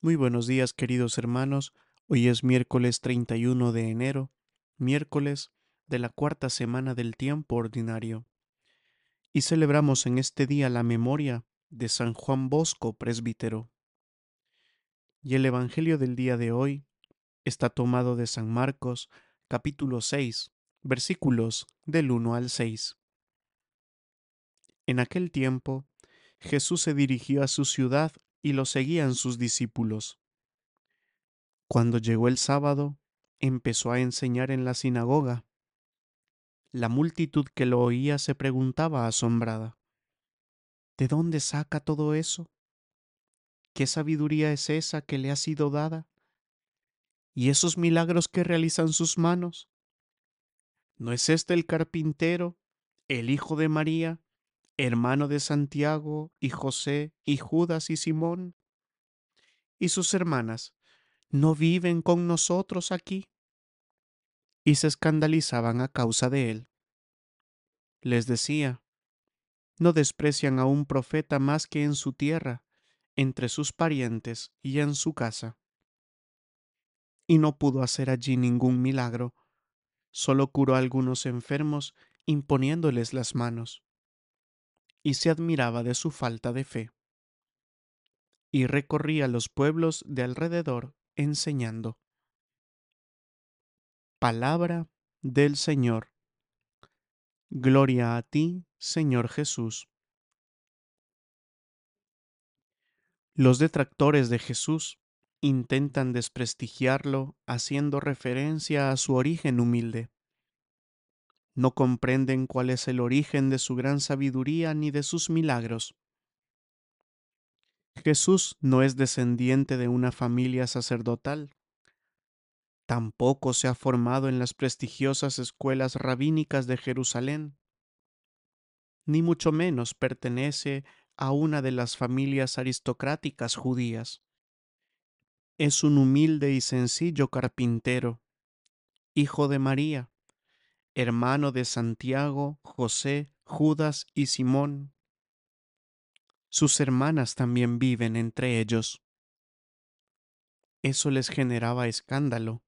Muy buenos días, queridos hermanos. Hoy es miércoles 31 de enero, miércoles de la cuarta semana del tiempo ordinario. Y celebramos en este día la memoria de San Juan Bosco, presbítero. Y el Evangelio del día de hoy está tomado de San Marcos, capítulo 6, versículos del 1 al 6. En aquel tiempo, Jesús se dirigió a su ciudad y lo seguían sus discípulos. Cuando llegó el sábado, empezó a enseñar en la sinagoga. La multitud que lo oía se preguntaba asombrada: ¿de dónde saca todo eso? ¿Qué sabiduría es esa que le ha sido dada? ¿Y esos milagros que realizan sus manos? ¿No es este el carpintero, el hijo de María, hermano de Santiago y José y Judas y Simón? ¿Y sus hermanas no viven con nosotros aquí? Y se escandalizaban a causa de él. Les decía: no desprecian a un profeta más que en su tierra, entre sus parientes y en su casa. Y no pudo hacer allí ningún milagro, solo curó a algunos enfermos imponiéndoles las manos. Y se admiraba de su falta de fe. Y recorría los pueblos de alrededor enseñando. Palabra del Señor. Gloria a ti, Señor Jesús. Los detractores de Jesús intentan desprestigiarlo haciendo referencia a su origen humilde. No comprenden cuál es el origen de su gran sabiduría ni de sus milagros. Jesús no es descendiente de una familia sacerdotal. Tampoco se ha formado en las prestigiosas escuelas rabínicas de Jerusalén. Ni mucho menos pertenece a una de las familias aristocráticas judías. Es un humilde y sencillo carpintero, hijo de María, hermano de Santiago, José, Judas y Simón. Sus hermanas también viven entre ellos. Eso les generaba escándalo.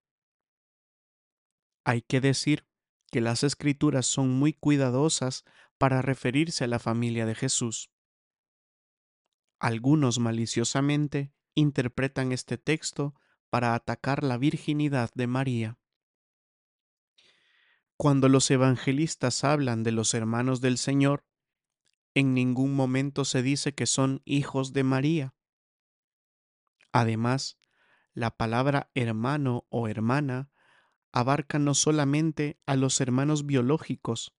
Hay que decir que las Escrituras son muy cuidadosas para referirse a la familia de Jesús. Algunos maliciosamente interpretan este texto para atacar la virginidad de María. Cuando los evangelistas hablan de los hermanos del Señor, en ningún momento se dice que son hijos de María. Además, la palabra hermano o hermana abarca no solamente a los hermanos biológicos,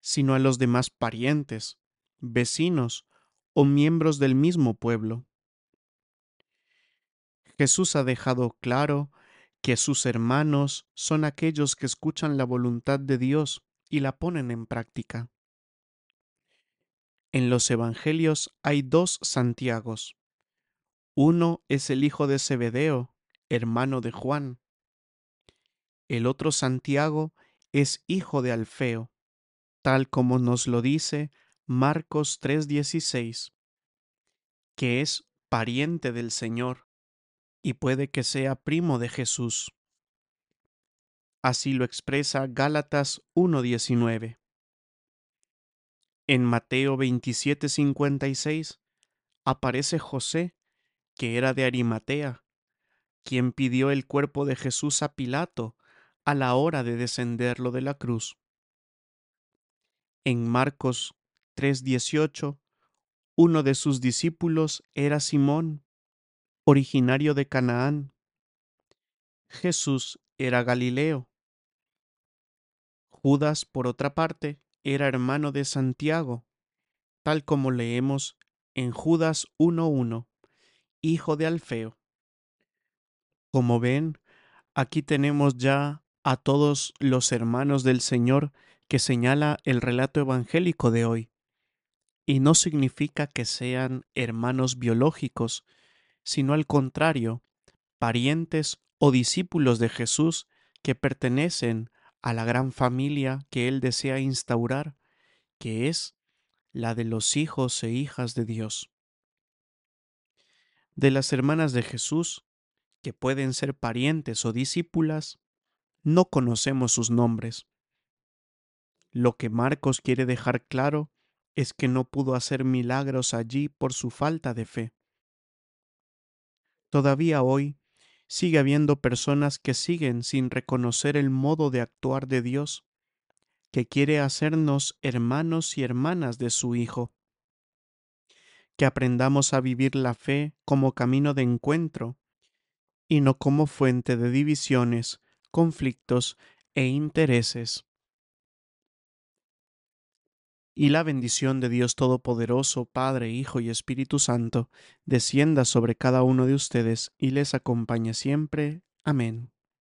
sino a los demás parientes, vecinos o miembros del mismo pueblo. Jesús ha dejado claro que sus hermanos son aquellos que escuchan la voluntad de Dios y la ponen en práctica. En los evangelios hay dos Santiagos. Uno es el hijo de Zebedeo, hermano de Juan. El otro Santiago es hijo de Alfeo, tal como nos lo dice Marcos 3:16, que es pariente del Señor. Y puede que sea primo de Jesús. Así lo expresa Gálatas 1:19. En Mateo 27:56 aparece José, que era de Arimatea, quien pidió el cuerpo de Jesús a Pilato a la hora de descenderlo de la cruz. En Marcos 3:18, uno de sus discípulos era Simón, originario de Canaán. Jesús era Galileo. Judas, por otra parte, era hermano de Santiago, tal como leemos en Judas 1:1, hijo de Alfeo. Como ven, aquí tenemos ya a todos los hermanos del Señor que señala el relato evangélico de hoy, y no significa que sean hermanos biológicos, sino al contrario, parientes o discípulos de Jesús que pertenecen a la gran familia que Él desea instaurar, que es la de los hijos e hijas de Dios. de las hermanas de Jesús, que pueden ser parientes o discípulas, no conocemos sus nombres. Lo que Marcos quiere dejar claro es que no pudo hacer milagros allí por su falta de fe. Todavía hoy sigue habiendo personas que siguen sin reconocer el modo de actuar de Dios, que quiere hacernos hermanos y hermanas de su Hijo. Que aprendamos a vivir la fe como camino de encuentro y no como fuente de divisiones, conflictos e intereses. Y la bendición de Dios Todopoderoso, Padre, Hijo y Espíritu Santo, descienda sobre cada uno de ustedes y les acompañe siempre. Amén.